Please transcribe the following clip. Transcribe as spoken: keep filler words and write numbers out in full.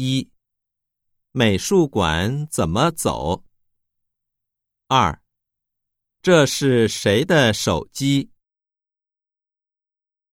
一、美术馆怎么走？二、这是谁的手机？